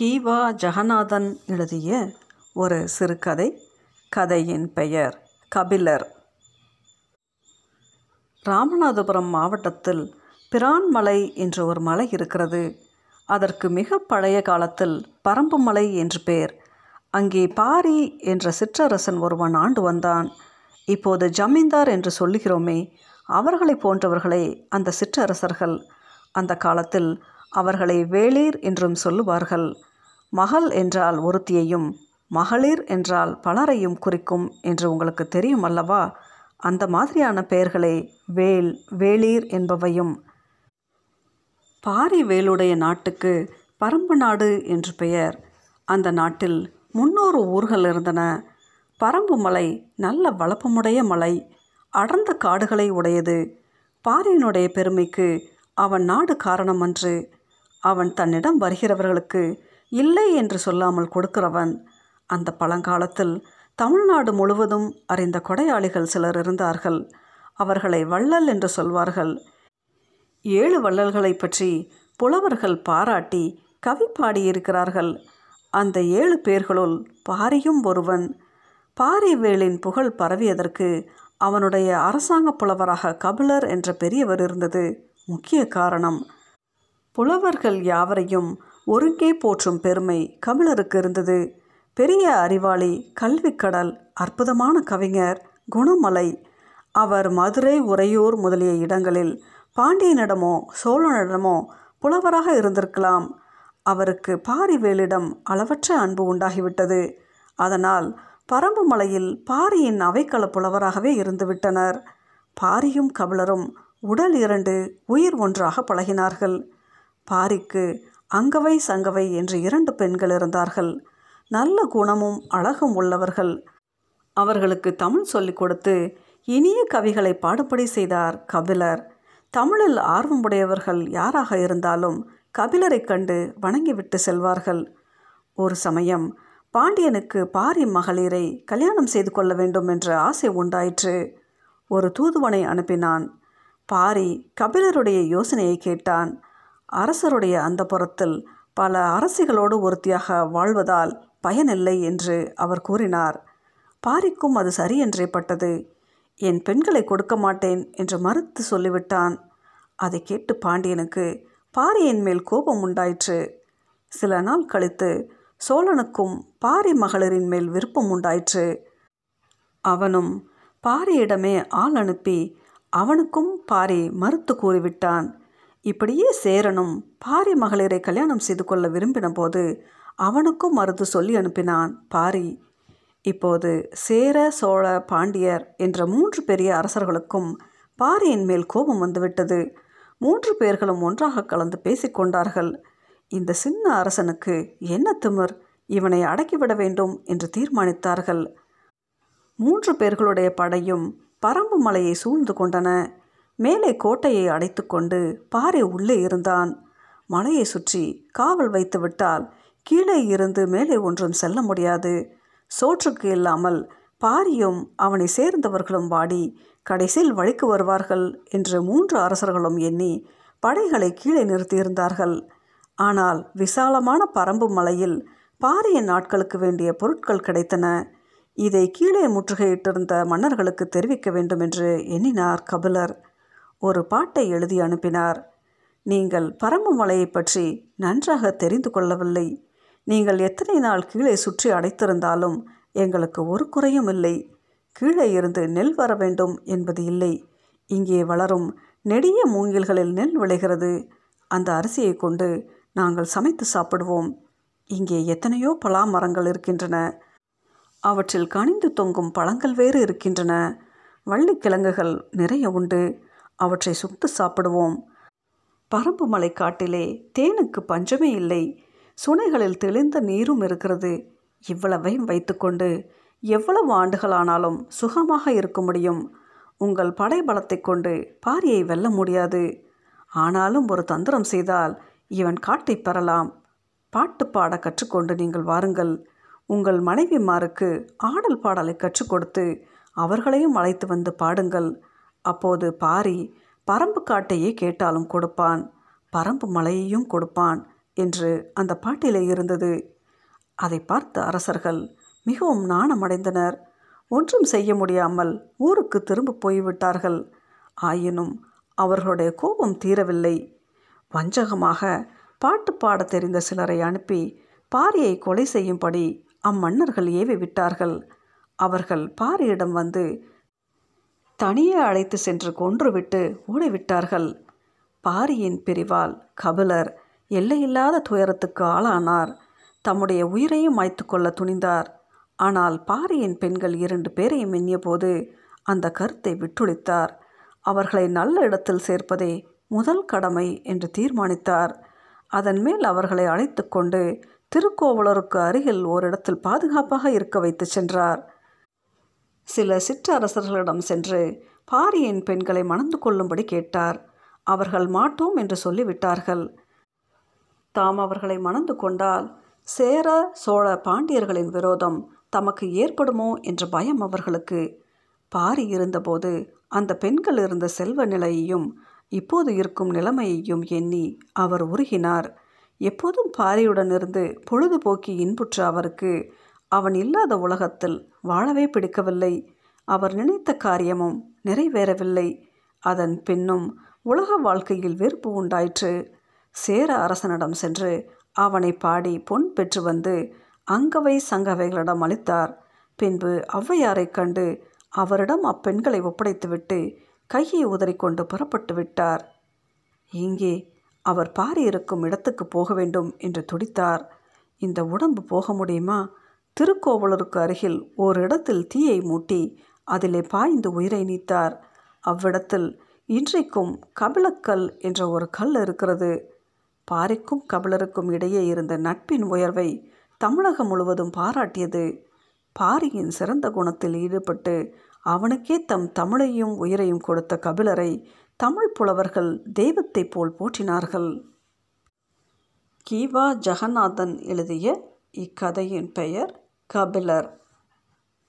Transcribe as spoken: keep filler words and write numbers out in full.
கீவா ஜெகந்நாதன் எழுதிய ஒரு சிறுகதை. கதையின் பெயர் கபிலர். ராமநாதபுரம் மாவட்டத்தில் பிரான்மலை என்ற ஒரு மலை இருக்கிறது. அதற்கு மிக பழைய காலத்தில் பரம்பு மலை என்று பேர். அங்கே பாரி என்ற சிற்றரசன் ஒருவன் ஆண்டு வந்தான். இப்போது ஜமீன்தார் என்று சொல்லுகிறோமே, அவர்களை போன்றவர்களே அந்த சிற்றரசர்கள். அந்த காலத்தில் அவர்களை வேளிர் என்றும் சொல்லுவார்கள். மகள் என்றால் ஒருத்தியையும் மகளிர் என்றால் பலரையும் குறிக்கும் என்று உங்களுக்கு தெரியும் அல்லவா? அந்த மாதிரியான பெயர்களே வேள் வேளிர் என்பவையும். பாரி வேலுடைய நாட்டுக்கு பரம்பு நாடு என்று பெயர். அந்த நாட்டில் முன்னூறு ஊர்கள் இருந்தன. பரம்பு மலை நல்ல வளப்பமுடைய மலை, அடர்ந்த காடுகளை உடையது. பாரியினுடைய பெருமைக்கு அவன் நாடு காரணமன்று. அவன் தன்னிடம் வருகிறவர்களுக்கு இல்லை என்று சொல்லாமல் கொடுக்கிறவன். அந்த பழங்காலத்தில் தமிழ்நாடு முழுவதும் அறிந்த கொடையாளிகள் சிலர் இருந்தார்கள். அவர்களை வள்ளல் என்று சொல்வார்கள். ஏழு வள்ளல்களை பற்றி புலவர்கள் பாராட்டி கவி பாடியிருக்கிறார்கள். அந்த ஏழு பேர்களுள் பாரியும் ஒருவன். பாரி வேளின் புகழ் பரவியதற்கு அவனுடைய அரசாங்க புலவராக கபிலர் என்ற பெரியவர் இருந்தது முக்கிய காரணம். புலவர்கள் யாவரையும் ஒருங்கே போற்றும் பெருமை கபிலருக்கு இருந்தது. பெரிய அறிவாளி, கல்விக்கடல், அற்புதமான கவிஞர், குணமலை. அவர் மதுரை, உறையூர் முதலிய இடங்களில் பாண்டியனிடமோ சோழனிடமோ புலவராக இருந்திருக்கலாம். அவருக்கு பாரி வேலிடம் அளவற்ற அன்பு உண்டாகிவிட்டது. அதனால் பரம்பு மலையில் பாரியின் அவைக்கள புலவராகவே இருந்துவிட்டனர். பாரியும் கபிலரும் உடல் இரண்டு உயிர் ஒன்றாக பழகினார்கள். பாரிக்கு அங்கவை, சங்கவை என்று இரண்டு பெண்கள் இருந்தார்கள். நல்ல குணமும் அழகும் உள்ளவர்கள். அவர்களுக்கு தமிழ் சொல்லிக் கொடுத்து இனிய கவிகளை பாடுபடி செய்தார் கபிலர். தமிழில் ஆர்வமுடையவர்கள் யாராக இருந்தாலும் கபிலரை கண்டு வணங்கிவிட்டு செல்வார்கள். ஒரு சமயம் பாண்டியனுக்கு பாரி மகளிரை கல்யாணம் செய்து கொள்ள வேண்டும் என்ற ஆசை உண்டாயிற்று. ஒரு தூதுவனை அனுப்பினான். பாரி கபிலருடைய யோசனையை கேட்டான். அரசருடைய அந்தப்புறத்தில் பல அரசிகளோடு ஒருத்தியாக வாழ்வதால் பயனில்லை என்று அவர் கூறினார். பாரிக்கும் அது சரியென்றே பட்டது. என் பெண்களை கொடுக்க மாட்டேன் என்று மறுத்து சொல்லிவிட்டான். அதை கேட்டு பாண்டியனுக்கு பாரியின் மேல் கோபம் உண்டாயிற்று. சில நாள் கழித்து சோழனுக்கும் பாரி மகளிரின் மேல் விருப்பம் உண்டாயிற்று. அவனும் பாரியிடமே ஆள் அனுப்பி அவனுக்கும் பாரி மறுத்து கூறிவிட்டான். இப்படியே சேரனும் பாரி மகளிரை கல்யாணம் செய்து கொள்ள விரும்பின போது அவனுக்கும் மறுத்து சொல்லி அனுப்பினான் பாரி. இப்போது சேர, சோழ, பாண்டியர் என்ற மூன்று பெரிய அரசர்களுக்கும் பாரியின் மேல் கோபம் வந்துவிட்டது. மூன்று பேர்களும் ஒன்றாக கலந்து பேசிக்கொண்டார்கள். இந்த சின்ன அரசனுக்கு என்ன திமிர், இவனை அடக்கிவிட வேண்டும் என்று தீர்மானித்தார்கள். மூன்று பேர்களுடைய படையும் பரம்பு மலையை சூழ்ந்து கொண்டன. மேலே கோட்டையை அடைத்து கொண்டு பாரி உள்ளே இருந்தான். மலையை சுற்றி காவல் வைத்து விட்டால் கீழே இருந்து மேலே ஒன்றும் செல்ல முடியாது. சோற்றுக்கு இல்லாமல் பாரியும் அவனை சேர்ந்தவர்களும் வாடி கடைசியில் வழிக்கு வருவார்கள் என்று மூன்று அரசர்களும் எண்ணி படைகளை கீழே நிறுத்தியிருந்தார்கள். ஆனால் விசாலமான பரம்பு மலையில் பாரியின் ஆட்களுக்கு வேண்டிய பொருட்கள் கிடைத்தன. இதை கீழே முற்றுகையிட்டிருந்த மன்னர்களுக்கு தெரிவிக்க வேண்டும் என்று எண்ணினார் கபிலர். ஒரு பாட்டை எழுதி அனுப்பினார். நீங்கள் பரம்பு மலையை பற்றி நன்றாக தெரிந்து கொள்ளவில்லை. நீங்கள் எத்தனை நாள் கீழே சுற்றி அடைத்திருந்தாலும் எங்களுக்கு ஒரு குறையும் இல்லை. கீழே இருந்து நெல் வர வேண்டும் என்பது இல்லை. இங்கே வளரும் நெடிய மூங்கில்களில் நெல் விளைகிறது. அந்த அரிசியை கொண்டு நாங்கள் சமைத்து சாப்பிடுவோம். இங்கே எத்தனையோ பலா மரங்கள் இருக்கின்றன. அவற்றில் கனிந்து தொங்கும் பழங்கள் வேறு இருக்கின்றன. வள்ளிக்கிழங்குகள் நிறைய உண்டு. அவற்றை சுட்டு சாப்பிடுவோம். பரம்பு மலை காட்டிலே தேனுக்கு பஞ்சமே இல்லை. சுனைகளில் தெளிந்த நீரும் இருக்கிறது. இவ்வளவையும் வைத்துக்கொண்டு எவ்வளவு ஆண்டுகளானாலும் சுகமாக இருக்க முடியும். உங்கள் படை பலத்தை கொண்டு பாரியை வெல்ல முடியாது. ஆனாலும் ஒரு தந்திரம் செய்தால் இவன் காட்டை பெறலாம். பாட்டு பாட கற்றுக்கொண்டு நீங்கள் வாருங்கள். உங்கள் மனைவிமாருக்கு ஆடல் பாடலை கற்றுக் கொடுத்து அவர்களையும் அழைத்து வந்து பாடுங்கள். அப்போது பாரி பரம்பு காட்டையே கேட்டாலும் கொடுப்பான், பரம்பு மலையையும் கொடுப்பான் என்று அந்த பாட்டிலே இருந்தது. அதை பார்த்த அரசர்கள் மிகவும் நாணமடைந்தனர். ஒன்றும் செய்ய முடியாமல் ஊருக்கு திரும்ப போய்விட்டார்கள். ஆயினும் அவர்களுடைய கோபம் தீரவில்லை. வஞ்சகமாக பாட்டு பாட தெரிந்த சிலரை அனுப்பி பாரியை கொலை செய்யும்படி அம்மன்னர்கள் ஏவி விட்டார்கள். அவர்கள் பாரியிடம் வந்து தனியே அழைத்து சென்று கொன்றுவிட்டு ஓடிவிட்டார்கள். பாரியின் பிரிவால் கபிலர் எல்லையில்லாத துயரத்துக்கு ஆளானார். தம்முடைய உயிரையும் மாய்த்து கொள்ள துணிந்தார். ஆனால் பாரியின் பெண்கள் இரண்டு பேரையும் எண்ணியபோது அந்த கருத்தை விட்டுளித்தார். அவர்களை நல்ல இடத்தில் சேர்ப்பதே முதல் கடமை என்று தீர்மானித்தார். அதன் மேல் அவர்களை அழைத்து கொண்டு திருக்கோவிலருக்கு அருகில் ஓரிடத்தில் பாதுகாப்பாக இருக்க வைத்து சென்றார். சில சிற்றரசர்களிடம் சென்று பாரியின் பெண்களை மணந்து கொள்ளும்படி கேட்டார். அவர்கள் மாட்டோம் என்று சொல்லிவிட்டார்கள். தாம் அவர்களை மணந்து கொண்டால் சேர சோழ பாண்டியர்களின் விரோதம் தமக்கு ஏற்படுமோ என்ற பயம் அவர்களுக்கு. பாரி இருந்தபோது அந்த பெண்கள் இருந்த செல்வ நிலையையும் இப்போது இருக்கும் நிலைமையையும் எண்ணி அவர் உருகினார். எப்போதும் பாரியுடன் இருந்து பொழுதுபோக்கி இன்புற்ற அவருக்கு அவன் இல்லாத உலகத்தில் வாழவே பிடிக்கவில்லை. அவர் நினைத்த காரியமும் நிறைவேறவில்லை. அதன் பின்னும் உலக வாழ்க்கையில் வெறுப்பு உண்டாயிற்று. சேர அரசனிடம் சென்று அவனை பாடி பொன் பெற்று வந்து அங்கவை சங்கவைகளிடம் அளித்தார். பின்பு ஔவையாரை கண்டு அவரிடம் அப்பெண்களை ஒப்படைத்துவிட்டு கையை உதறிக்கொண்டு புறப்பட்டு விட்டார். இங்கே அவர் பாரி இருக்கும் இடத்துக்கு போக வேண்டும் என்று துடித்தார். இந்த உடம்பு போக முடியுமா? திருக்கோவிலருக்கு அருகில் ஓர் இடத்தில் தீயை மூட்டி அதிலே பாய்ந்து உயிரை நீத்தார். அவ்விடத்தில் இன்றைக்கும் கபிலக்கல் என்ற ஒரு கல் இருக்கிறது. பாரிக்கும் கபிலருக்கும் இடையே இருந்த நட்பின் உயர்வை தமிழகம் முழுவதும் பாராட்டியது. பாரியின் சிறந்த குணத்தில் ஈடுபட்டு அவனுக்கே தம் தமிழையும் உயிரையும் கொடுத்த கபிலரை தமிழ் புலவர்கள் தெய்வத்தை போல் போற்றினார்கள். கீவா ஜெகந்நாதன் எழுதிய இக்கதையின் பெயர் கபிலர்.